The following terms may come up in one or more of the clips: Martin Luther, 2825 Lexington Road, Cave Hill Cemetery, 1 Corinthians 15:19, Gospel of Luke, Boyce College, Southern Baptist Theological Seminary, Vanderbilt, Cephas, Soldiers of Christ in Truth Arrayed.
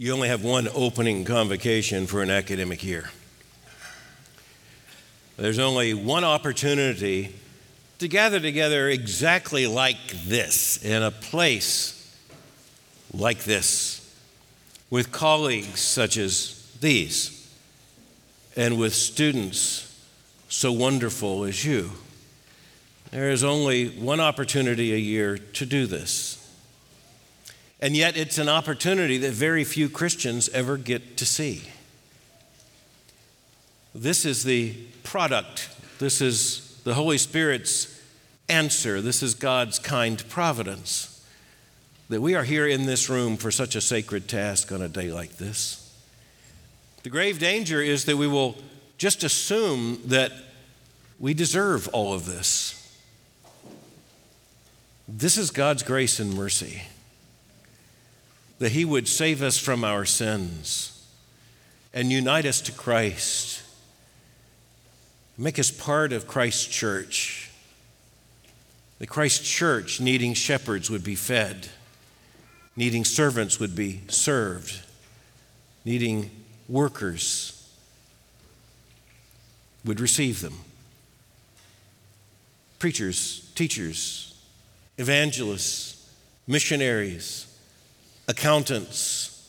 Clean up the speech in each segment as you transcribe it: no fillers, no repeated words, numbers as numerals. you only have one opening convocation for an academic year. There's only one opportunity to gather together exactly like this, in a place like this, with colleagues such as these, and with students so wonderful as you. There is only one opportunity a year to do this. And yet it's an opportunity that very few Christians ever get to see. This is the product. This is the Holy Spirit's answer. This is God's kind providence that we are here in this room for such a sacred task on a day like this. The grave danger is that we will just assume that we deserve all of this. This is God's grace and mercy, that He would save us from our sins and unite us to Christ, make us part of Christ's church. The Christ church, needing shepherds, would be fed, needing servants would be served, needing workers would receive them. Preachers, teachers, evangelists, missionaries, accountants,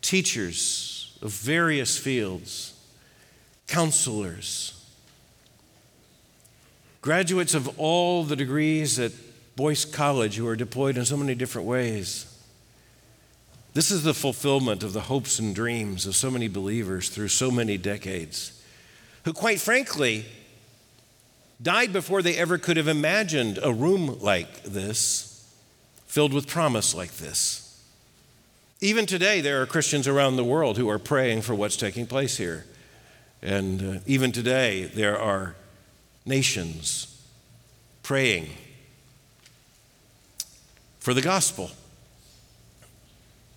teachers of various fields, counselors, graduates of all the degrees at Boyce College who are deployed in so many different ways. This is the fulfillment of the hopes and dreams of so many believers through so many decades, who, quite frankly, died before they ever could have imagined a room like this, filled with promise like this. Even today, there are Christians around the world who are praying for what's taking place here. And even today, there are nations praying for the gospel.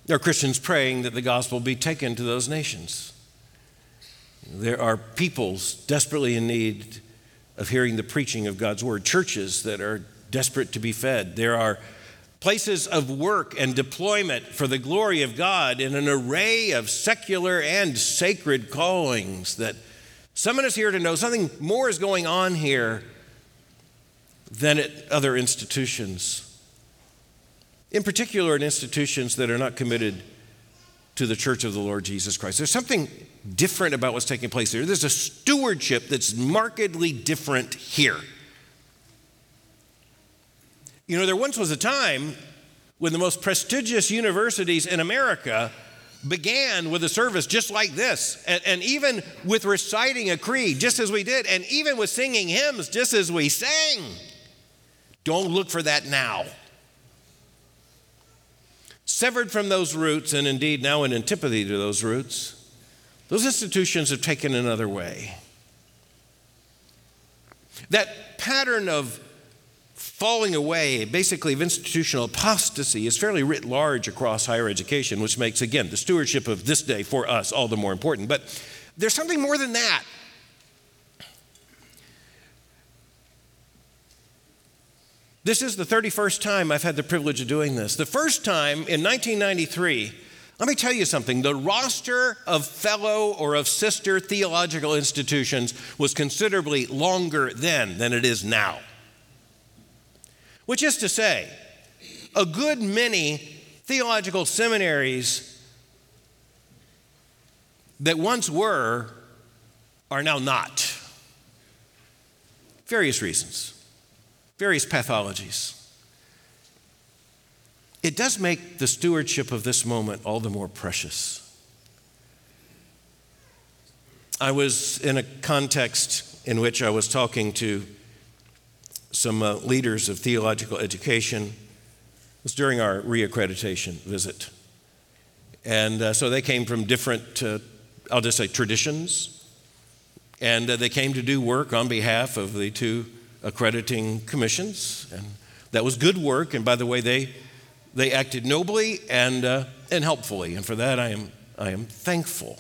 There are Christians praying that the gospel be taken to those nations. There are peoples desperately in need of hearing the preaching of God's word, churches that are desperate to be fed. There are places of work and deployment for the glory of God in an array of secular and sacred callings that someone is here to know something more is going on here than at other institutions. In particular, in institutions that are not committed to the Church of the Lord Jesus Christ. There's something different about what's taking place here. There's a stewardship that's markedly different here. You know, there once was a time when the most prestigious universities in America began with a service just like this, and even with reciting a creed, just as we did, and even with singing hymns, just as we sang. Don't look for that now. Severed from those roots, and indeed now in antipathy to those roots, those institutions have taken another way. That pattern of falling away, basically of institutional apostasy, is fairly writ large across higher education, which makes, again, the stewardship of this day for us all the more important. But there's something more than that. This is the 31st time I've had the privilege of doing this. The first time in 1993, let me tell you something, the roster of fellow or of sister theological institutions was considerably longer then than it is now. Which is to say, a good many theological seminaries that once were are now not. Various reasons, various pathologies. It does make the stewardship of this moment all the more precious. I was in a context in which I was talking to some leaders of theological education. It was during our reaccreditation visit. And so they came from different, I'll just say, traditions. And they came to do work on behalf of the two accrediting commissions. And that was good work. And by the way, they acted nobly and helpfully. And for that, I am thankful.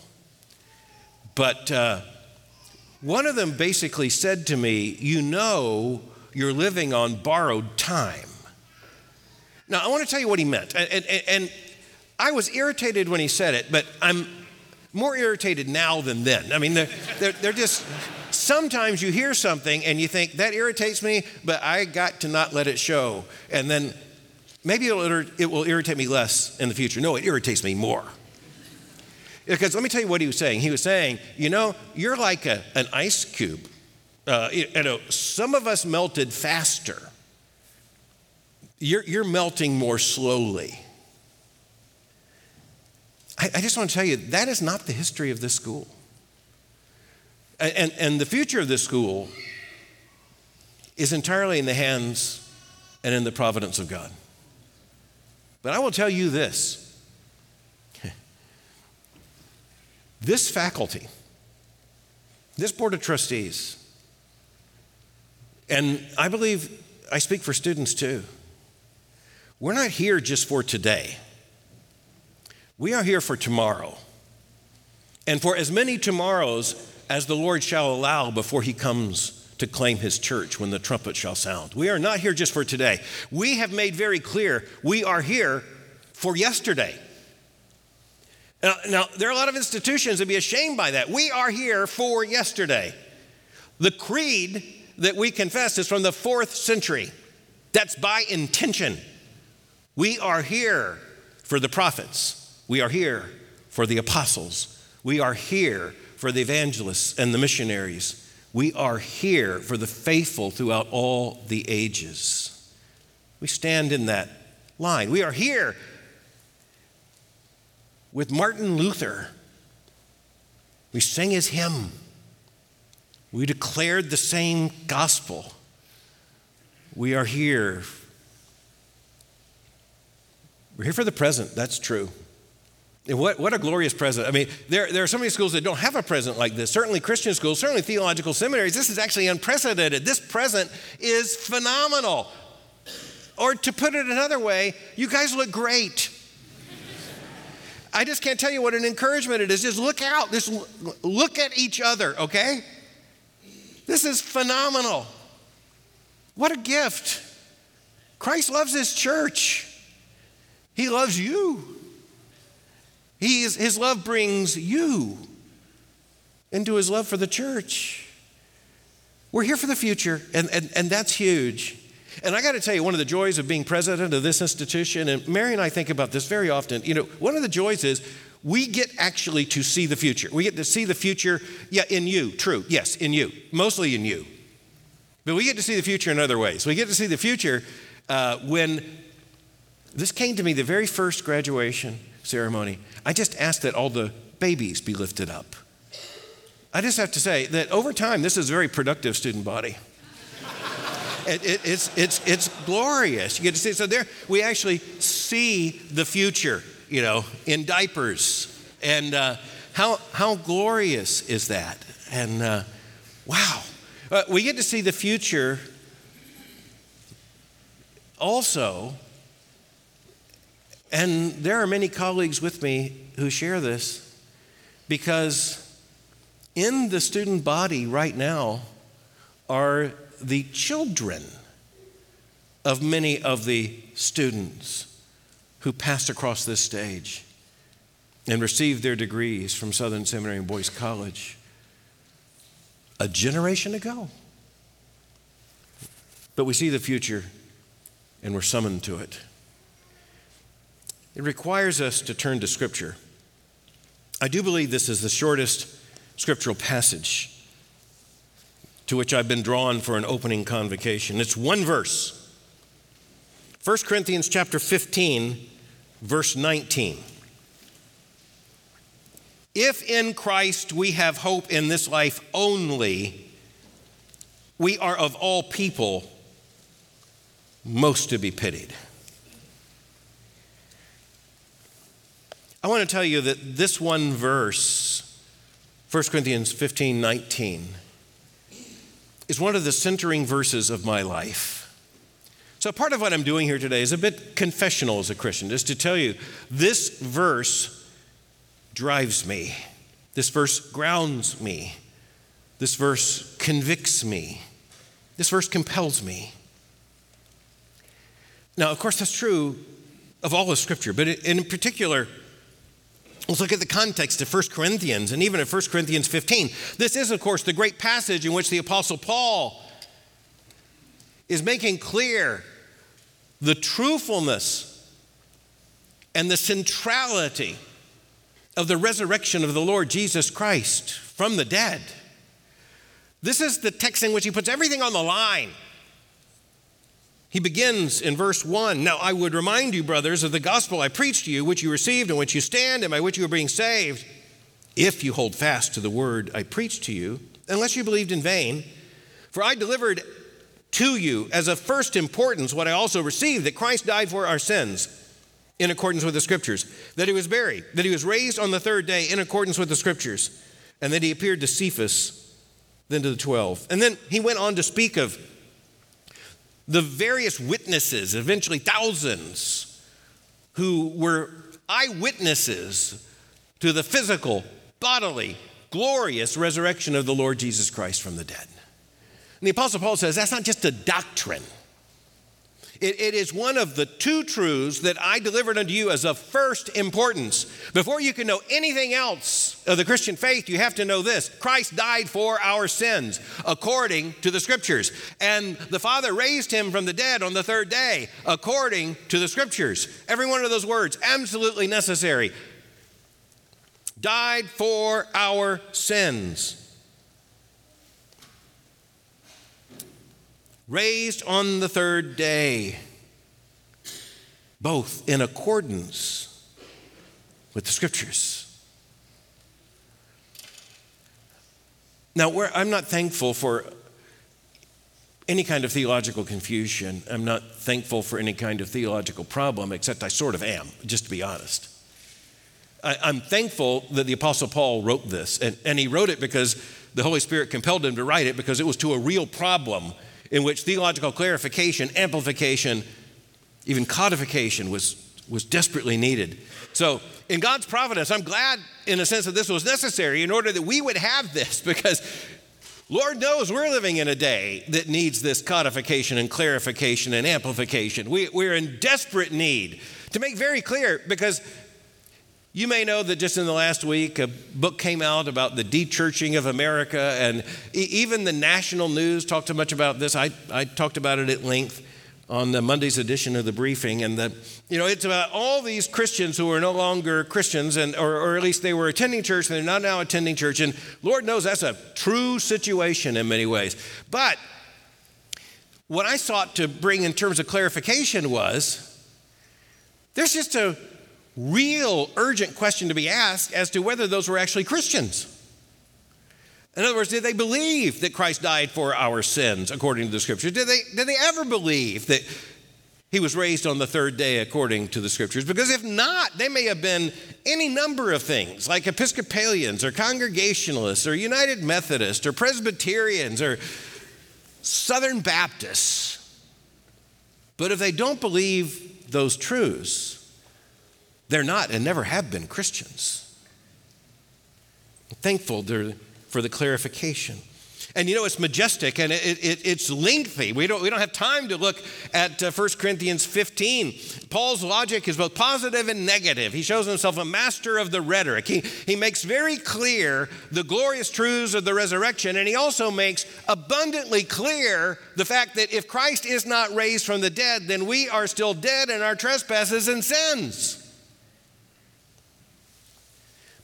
But one of them basically said to me, you know, you're living on borrowed time. Now, I want to tell you what he meant. And I was irritated when he said it, but I'm more irritated now than then. I mean, they're just, sometimes you hear something and you think, that irritates me, but I got to not let it show. And then maybe it will irritate me less in the future. No, it irritates me more. Because let me tell you what he was saying. He was saying, you know, you're like an ice cube. Some of us melted faster. You're melting more slowly. I just want to tell you, that is not the history of this school. And the future of this school is entirely in the hands and in the providence of God. But I will tell you this. This faculty, this board of trustees, and I believe I speak for students too, we're not here just for today. We are here for tomorrow, and for as many tomorrows as the Lord shall allow before he comes to claim his church when the trumpet shall sound. We are not here just for today. We have made very clear we are here for yesterday. Now, there are a lot of institutions that be ashamed by that. We are here for yesterday. The creed that we confess is from the 4th century. That's by intention. We are here for the prophets. We are here for the apostles. We are here for the evangelists and the missionaries. We are here for the faithful throughout all the ages. We stand in that line. We are here with Martin Luther. We sang his hymn. We declared the same gospel. We are here. We're here for the present, that's true. And what a glorious present. I mean, there are so many schools that don't have a present like this. Certainly Christian schools, certainly theological seminaries. This is actually unprecedented. This present is phenomenal. Or to put it another way, you guys look great. I just can't tell you what an encouragement it is. Just look out. Just look at each other, okay? This is phenomenal. What a gift. Christ loves his church. He loves you. His love brings you into his love for the church. We're here for the future, and that's huge. And I got to tell you, one of the joys of being president of this institution, and Mary and I think about this very often, you know, one of the joys is we get actually to see the future. We get to see the future, yeah, in you, true, yes, in you, mostly in you. But we get to see the future in other ways. We get to see the future when this came to me the very first graduation ceremony. I just asked that all the babies be lifted up. I just have to say that over time, this is a very productive student body. It's glorious. You get to see. So there, we actually see the future, you know, in diapers. And how glorious is that? And wow, we get to see the future. Also, and there are many colleagues with me who share this, because in the student body right now are the children of many of the students who passed across this stage and received their degrees from Southern Seminary and Boyce College a generation ago. But we see the future and we're summoned to it. It requires us to turn to Scripture. I do believe this is the shortest scriptural passage to which I've been drawn for an opening convocation. It's one verse. 1 Corinthians chapter 15, verse 19. If in Christ we have hope in this life only, we are of all people most to be pitied. I want to tell you that this one verse, 1 Corinthians 15, 19, is one of the centering verses of my life. So part of what I'm doing here today is a bit confessional as a Christian, just to tell you, this verse drives me. This verse grounds me. This verse convicts me. This verse compels me. Now, of course, that's true of all of Scripture, but in particular, let's look at the context of 1 Corinthians and even of 1 Corinthians 15. This is, of course, the great passage in which the Apostle Paul is making clear the truthfulness and the centrality of the resurrection of the Lord Jesus Christ from the dead. This is the text in which he puts everything on the line. He begins in verse 1. Now I would remind you, brothers, of the gospel I preached to you, which you received, in which you stand, and by which you are being saved, if you hold fast to the word I preached to you, unless you believed in vain. For I delivered to you as of first importance what I also received, that Christ died for our sins in accordance with the Scriptures, that he was buried, that he was raised on the third day in accordance with the Scriptures, and that he appeared to Cephas, then to the 12. And then he went on to speak of the various witnesses, eventually thousands, who were eyewitnesses to the physical, bodily, glorious resurrection of the Lord Jesus Christ from the dead. And the Apostle Paul says that's not just a doctrine. It is one of the two truths that I delivered unto you as of first importance. Before you can know anything else of the Christian faith, you have to know this. Christ died for our sins according to the Scriptures. And the Father raised him from the dead on the third day according to the Scriptures. Every one of those words, absolutely necessary. Died for our sins. Raised on the third day, both in accordance with the Scriptures. Now, I'm not thankful for any kind of theological confusion. I'm not thankful for any kind of theological problem, except I sort of am, just to be honest. I'm thankful that the Apostle Paul wrote this, and he wrote it because the Holy Spirit compelled him to write it, because it was to a real problem in which theological clarification, amplification, even codification was desperately needed. So in God's providence, I'm glad in a sense that this was necessary in order that we would have this, because Lord knows we're living in a day that needs this codification and clarification and amplification. We're in desperate need to make very clear, because you may know that just in the last week, a book came out about the de-churching of America, and even the national news talked too much about this. I talked about it at length on the Monday's edition of The Briefing, and it's about all these Christians who are no longer Christians, and or at least they were attending church, and they're not now attending church, and Lord knows that's a true situation in many ways. But what I sought to bring in terms of clarification was there's just a real urgent question to be asked as to whether those were actually Christians. In other words, did they believe that Christ died for our sins according to the Scriptures? Did they ever believe that he was raised on the third day according to the Scriptures? Because if not, they may have been any number of things, like Episcopalians or Congregationalists or United Methodists or Presbyterians or Southern Baptists. But if they don't believe those truths, they're not and never have been Christians. I'm thankful for the clarification. And it's majestic and it's lengthy. We don't have time to look at 1 Corinthians 15. Paul's logic is both positive and negative. He shows himself a master of the rhetoric. He makes very clear the glorious truths of the resurrection, and he also makes abundantly clear the fact that if Christ is not raised from the dead, then we are still dead in our trespasses and sins.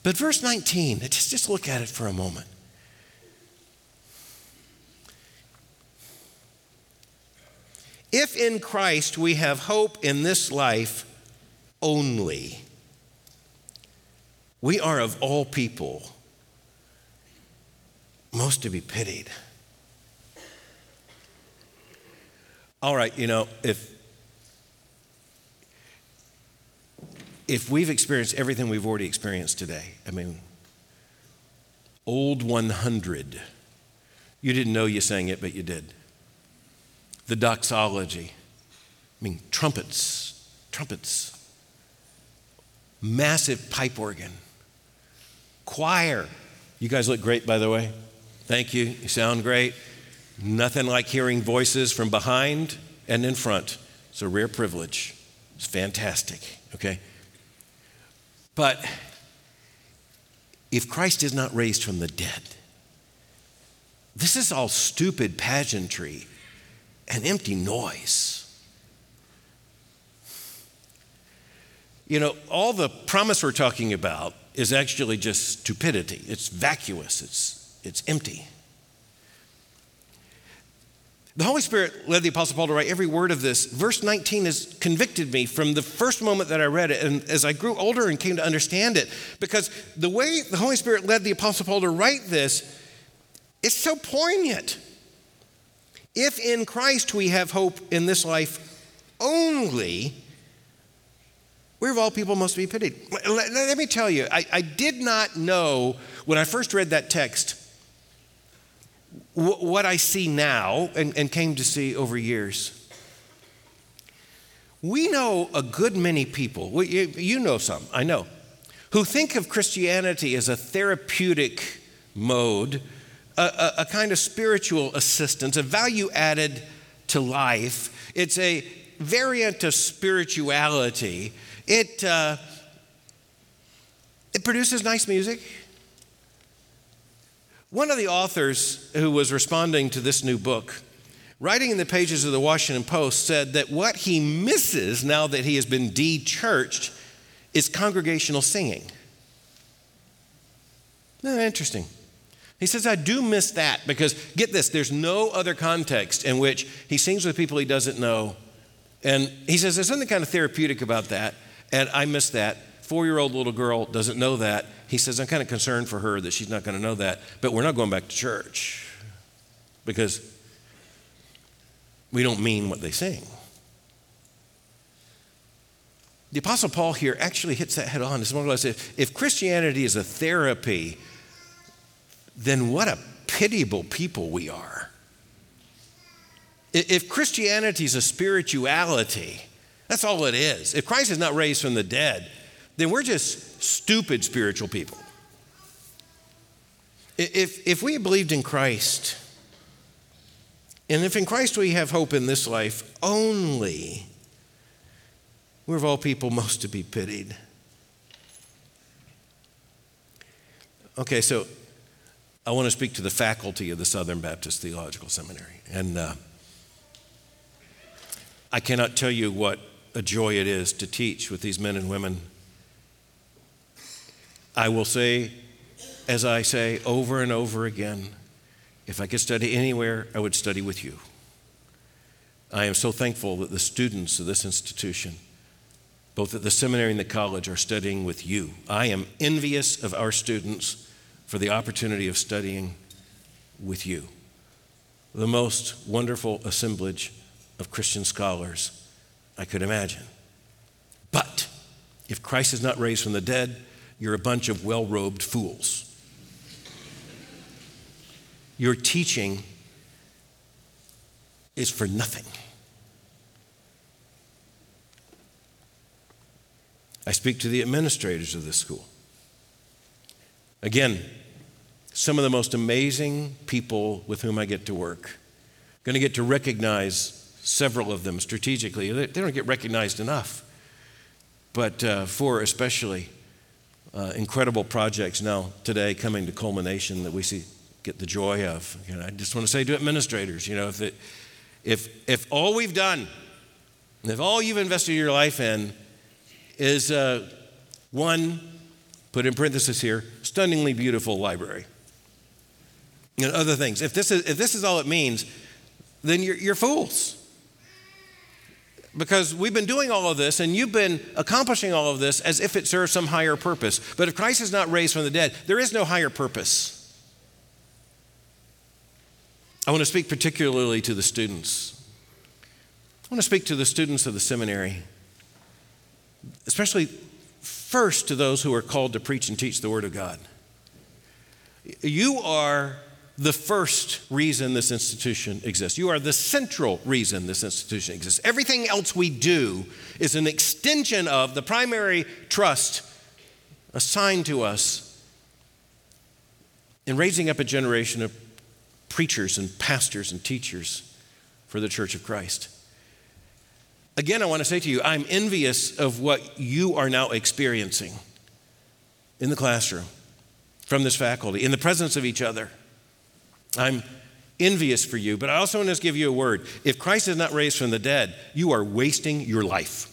But verse 19, just look at it for a moment. If in Christ we have hope in this life only, we are of all people most to be pitied. All right, if we've experienced everything we've already experienced today, old 100, you didn't know you sang it, but you did. The doxology, trumpets, massive pipe organ, choir. You guys look great, by the way. Thank you, you sound great. Nothing like hearing voices from behind and in front. It's a rare privilege. It's fantastic, okay? But if Christ is not raised from the dead, this is all stupid pageantry and empty noise. You know, all the promise we're talking about is actually just stupidity. It's vacuous. It's empty. The Holy Spirit led the Apostle Paul to write every word of this. Verse 19 has convicted me from the first moment that I read it, and as I grew older and came to understand it, because the way the Holy Spirit led the Apostle Paul to write this, it's so poignant. If in Christ we have hope in this life only, we of all people must be pitied. Let me tell you, I did not know when I first read that text what I see now and came to see over years. We know a good many people, you know some, I know, who think of Christianity as a therapeutic mode, a kind of spiritual assistance, a value added to life. It's a variant of spirituality. It produces nice music. One of the authors who was responding to this new book, writing in the pages of the Washington Post, said that what he misses now that he has been de-churched is congregational singing. Isn't that interesting? He says, I do miss that because, get this, there's no other context in which he sings with people he doesn't know. And he says, there's something kind of therapeutic about that, and I miss that. 4-year-old little girl doesn't know that. He says, I'm kind of concerned for her that she's not going to know that, but we're not going back to church because we don't mean what they sing. The Apostle Paul here actually hits that head on. It's one of those, if Christianity is a therapy, then what a pitiable people we are. If Christianity is a spirituality, that's all it is. If Christ is not raised from the dead, then we're just stupid spiritual people. If we believed in Christ, and if in Christ we have hope in this life only, we're of all people most to be pitied. Okay, so I want to speak to the faculty of the Southern Baptist Theological Seminary, and I cannot tell you what a joy it is to teach with these men and women. I will say, as I say over and over again, if I could study anywhere, I would study with you. I am so thankful that the students of this institution, both at the seminary and the college, are studying with you. I am envious of our students for the opportunity of studying with you. The most wonderful assemblage of Christian scholars I could imagine. But if Christ is not raised from the dead, you're a bunch of well-robed fools. Your teaching is for nothing. I speak to the administrators of this school. Again, some of the most amazing people with whom I get to work. I'm going to get to recognize several of them strategically. They don't get recognized enough, but four especially. Incredible projects now today coming to culmination that we see, get the joy of. You know, I just want to say to administrators, you know, if all we've done, if all you've invested your life in is one, put in parenthesis here, stunningly beautiful library and other things. If this is all it means, then you're fools. Because we've been doing all of this and you've been accomplishing all of this as if it serves some higher purpose. But if Christ is not raised from the dead, there is no higher purpose. I want to speak particularly to the students. I want to speak to the students of the seminary, especially first to those who are called to preach and teach the Word of God. You are the first reason this institution exists. You are the central reason this institution exists. Everything else we do is an extension of the primary trust assigned to us in raising up a generation of preachers and pastors and teachers for the Church of Christ. Again, I want to say to you, I'm envious of what you are now experiencing in the classroom, from this faculty, in the presence of each other. I'm envious for you, but I also want to give you a word. If Christ is not raised from the dead, you are wasting your life.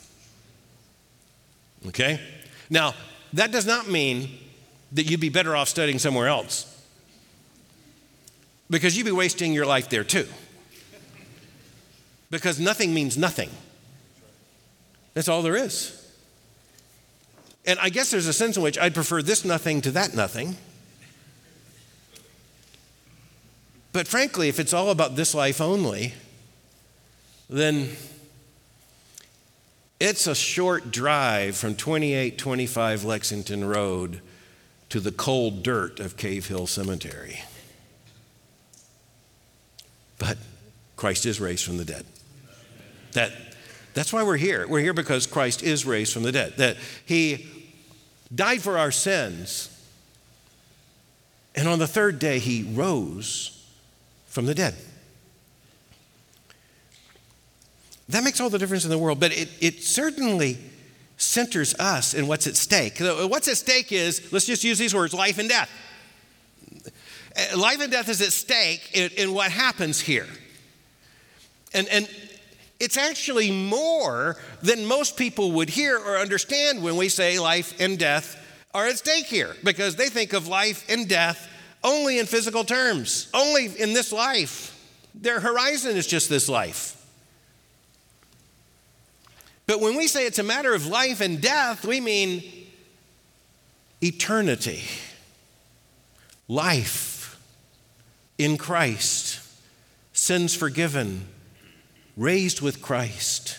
Okay? Now, that does not mean that you'd be better off studying somewhere else, because you'd be wasting your life there too. Because nothing means nothing. That's all there is. And I guess there's a sense in which I'd prefer this nothing to that nothing. But frankly, if it's all about this life only, then it's a short drive from 2825 Lexington Road to the cold dirt of Cave Hill Cemetery. But Christ is raised from the dead. That's why we're here. We're here because Christ is raised from the dead. That he died for our sins, and on the third day he rose from the dead. That makes all the difference in the world, but it certainly centers us in what's at stake. What's at stake is, let's just use these words, life and death. Life and death is at stake in what happens here. And it's actually more than most people would hear or understand when we say life and death are at stake here, because they think of life and death only in physical terms, only in this life. Their horizon is just this life. But when we say it's a matter of life and death, we mean eternity, life in Christ, sins forgiven, raised with Christ,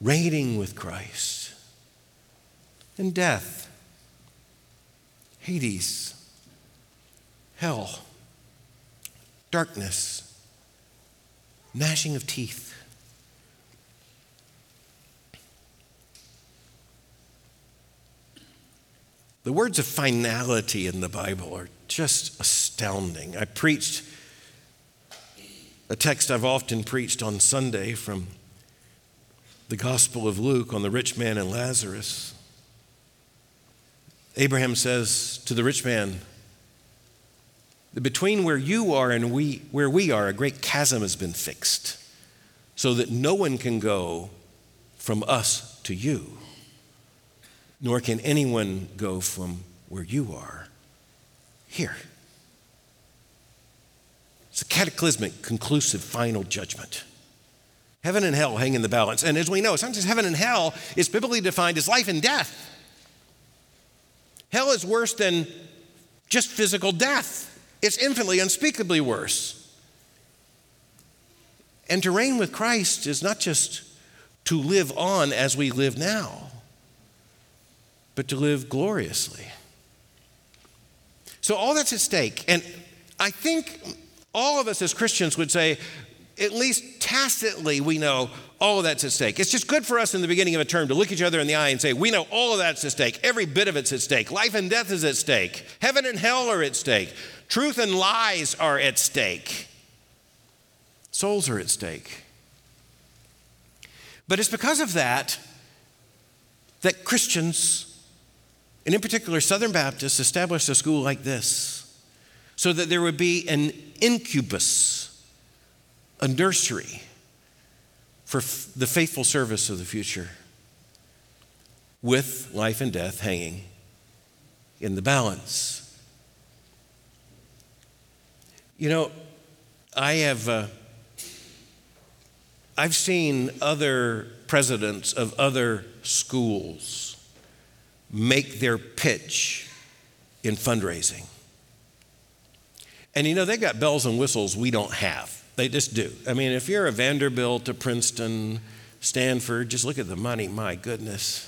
reigning with Christ, and death, Hades, hell, darkness, gnashing of teeth. The words of finality in the Bible are just astounding. I preached a text I've often preached on Sunday from the Gospel of Luke on the rich man and Lazarus. Abraham says to the rich man, between where you are and where we are, a great chasm has been fixed so that no one can go from us to you, nor can anyone go from where you are here. It's a cataclysmic, conclusive, final judgment. Heaven and hell hang in the balance. And as we know, sometimes heaven and hell is biblically defined as life and death. Hell is worse than just physical death. It's infinitely, unspeakably worse. And to reign with Christ is not just to live on as we live now, but to live gloriously. So all that's at stake. And I think all of us as Christians would say, at least tacitly, we know all of that's at stake. It's just good for us in the beginning of a term to look each other in the eye and say, we know all of that's at stake. Every bit of it's at stake. Life and death is at stake. Heaven and hell are at stake. Truth and lies are at stake. Souls are at stake. But it's because of that that Christians, and in particular Southern Baptists, established a school like this, so that there would be an incubus, a nursery for the faithful service of the future, with life and death hanging in the balance. You know, I've seen other presidents of other schools make their pitch in fundraising. And you know, they got bells and whistles we don't have. They just do. I mean, if you're a Vanderbilt, a Princeton, Stanford, just look at the money. My goodness.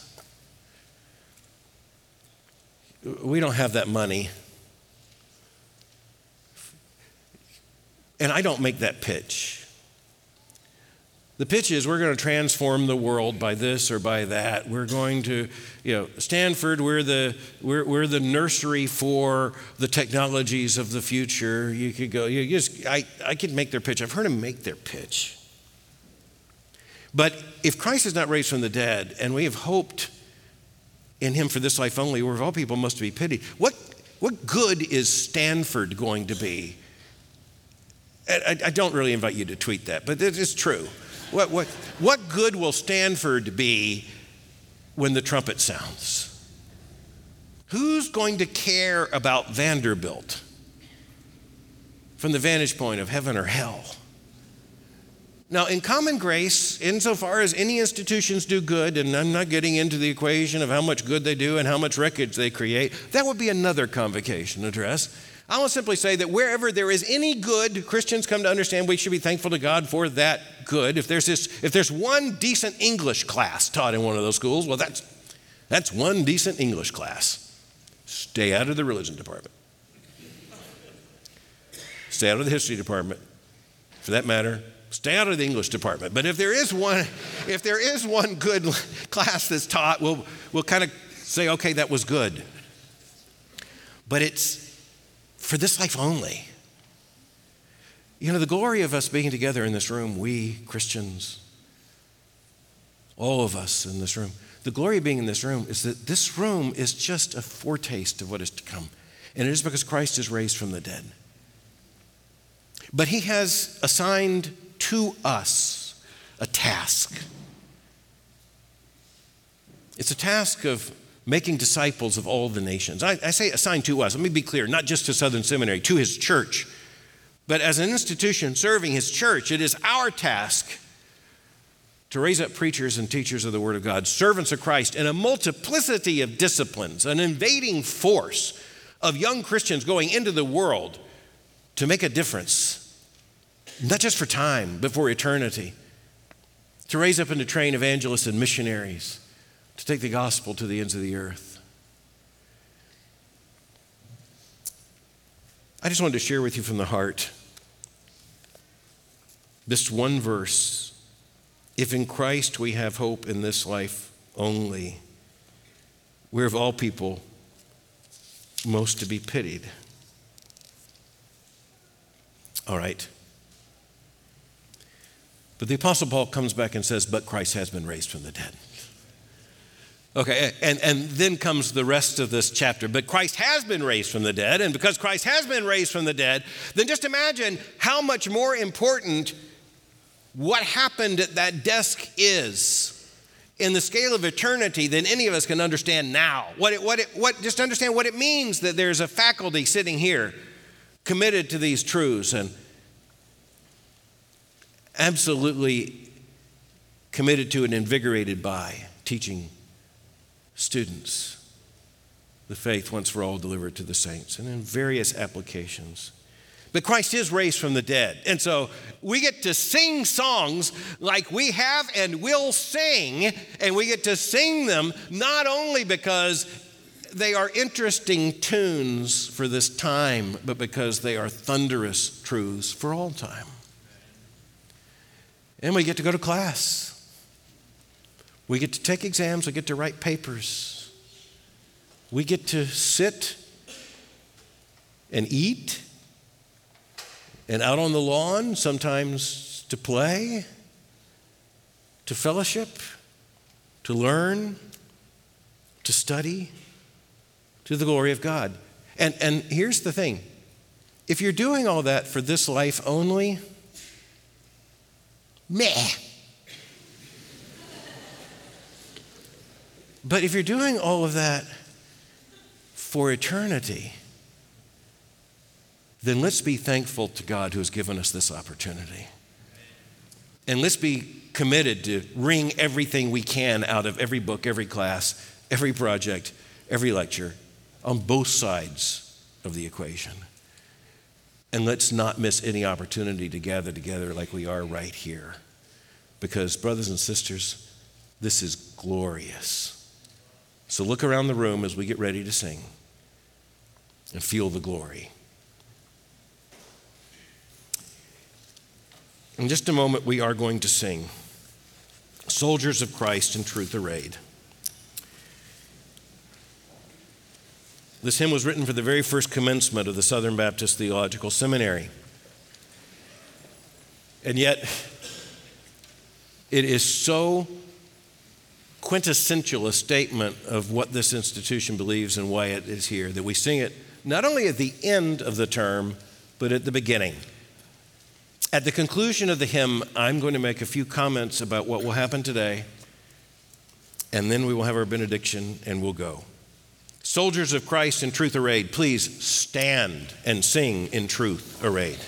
We don't have that money. And I don't make that pitch. The pitch is, we're going to transform the world by this or by that. We're going to, you know, Stanford, we're the nursery for the technologies of the future. You could go, I could make their pitch. I've heard them make their pitch. But if Christ is not raised from the dead, and we have hoped in him for this life only, where of all people must be pitied, what good is Stanford going to be? I don't really invite you to tweet that, but it is true. What good will Stanford be when the trumpet sounds? Who's going to care about Vanderbilt from the vantage point of heaven or hell? Now, in common grace, insofar as any institutions do good, and I'm not getting into the equation of how much good they do and how much wreckage they create, that would be another convocation address. I will simply say that wherever there is any good, Christians come to understand we should be thankful to God for that good. If there's one decent English class taught in one of those schools, well, that's one decent English class. Stay out of the religion department. Stay out of the history department. For that matter, stay out of the English department. But if there is one good class that's taught, we'll kind of say, okay, that was good. But it's for this life only. You know, the glory of us being together in this room, we Christians, all of us in this room, the glory of being in this room is that this room is just a foretaste of what is to come. And it is because Christ is raised from the dead. But he has assigned to us a task. It's a task of making disciples of all the nations. I say assigned to us. Let me be clear, not just to Southern Seminary, to his church. But as an institution serving his church, it is our task to raise up preachers and teachers of the Word of God, servants of Christ in a multiplicity of disciplines, an invading force of young Christians going into the world to make a difference, not just for time, but for eternity, to raise up and to train evangelists and missionaries, to take the gospel to the ends of the earth. I just wanted to share with you from the heart this one verse. If in Christ we have hope in this life only, we're of all people most to be pitied. All right. But the Apostle Paul comes back and says, but Christ has been raised from the dead. Okay, and then comes the rest of this chapter. But Christ has been raised from the dead, and because Christ has been raised from the dead, then just imagine how much more important what happened at that desk is in the scale of eternity than any of us can understand now. Just understand what it means that there's a faculty sitting here committed to these truths and absolutely committed to and invigorated by teaching students the faith once for all delivered to the saints, and in various applications. But Christ is raised from the dead, and so we get to sing songs like we have and will sing, and we get to sing them not only because they are interesting tunes for this time, but because they are thunderous truths for all time. And we get to go to class. We get to take exams, we get to write papers. We get to sit and eat and out on the lawn, sometimes to play, to fellowship, to learn, to study, to the glory of God. And here's the thing. If you're doing all that for this life only, meh. But if you're doing all of that for eternity, then let's be thankful to God who has given us this opportunity. And let's be committed to wring everything we can out of every book, every class, every project, every lecture on both sides of the equation. And let's not miss any opportunity to gather together like we are right here. Because, brothers and sisters, this is glorious. So look around the room as we get ready to sing and feel the glory. In just a moment, we are going to sing Soldiers of Christ in Truth Arrayed. This hymn was written for the very first commencement of the Southern Baptist Theological Seminary. And yet, It is so quintessential a statement of what this institution believes and why it is here that we sing it not only at the end of the term, but at the beginning. At the conclusion of the hymn, I'm going to make a few comments about what will happen today, and then we will have our benediction and we'll go. Soldiers of Christ in truth arrayed, please stand and sing in truth arrayed.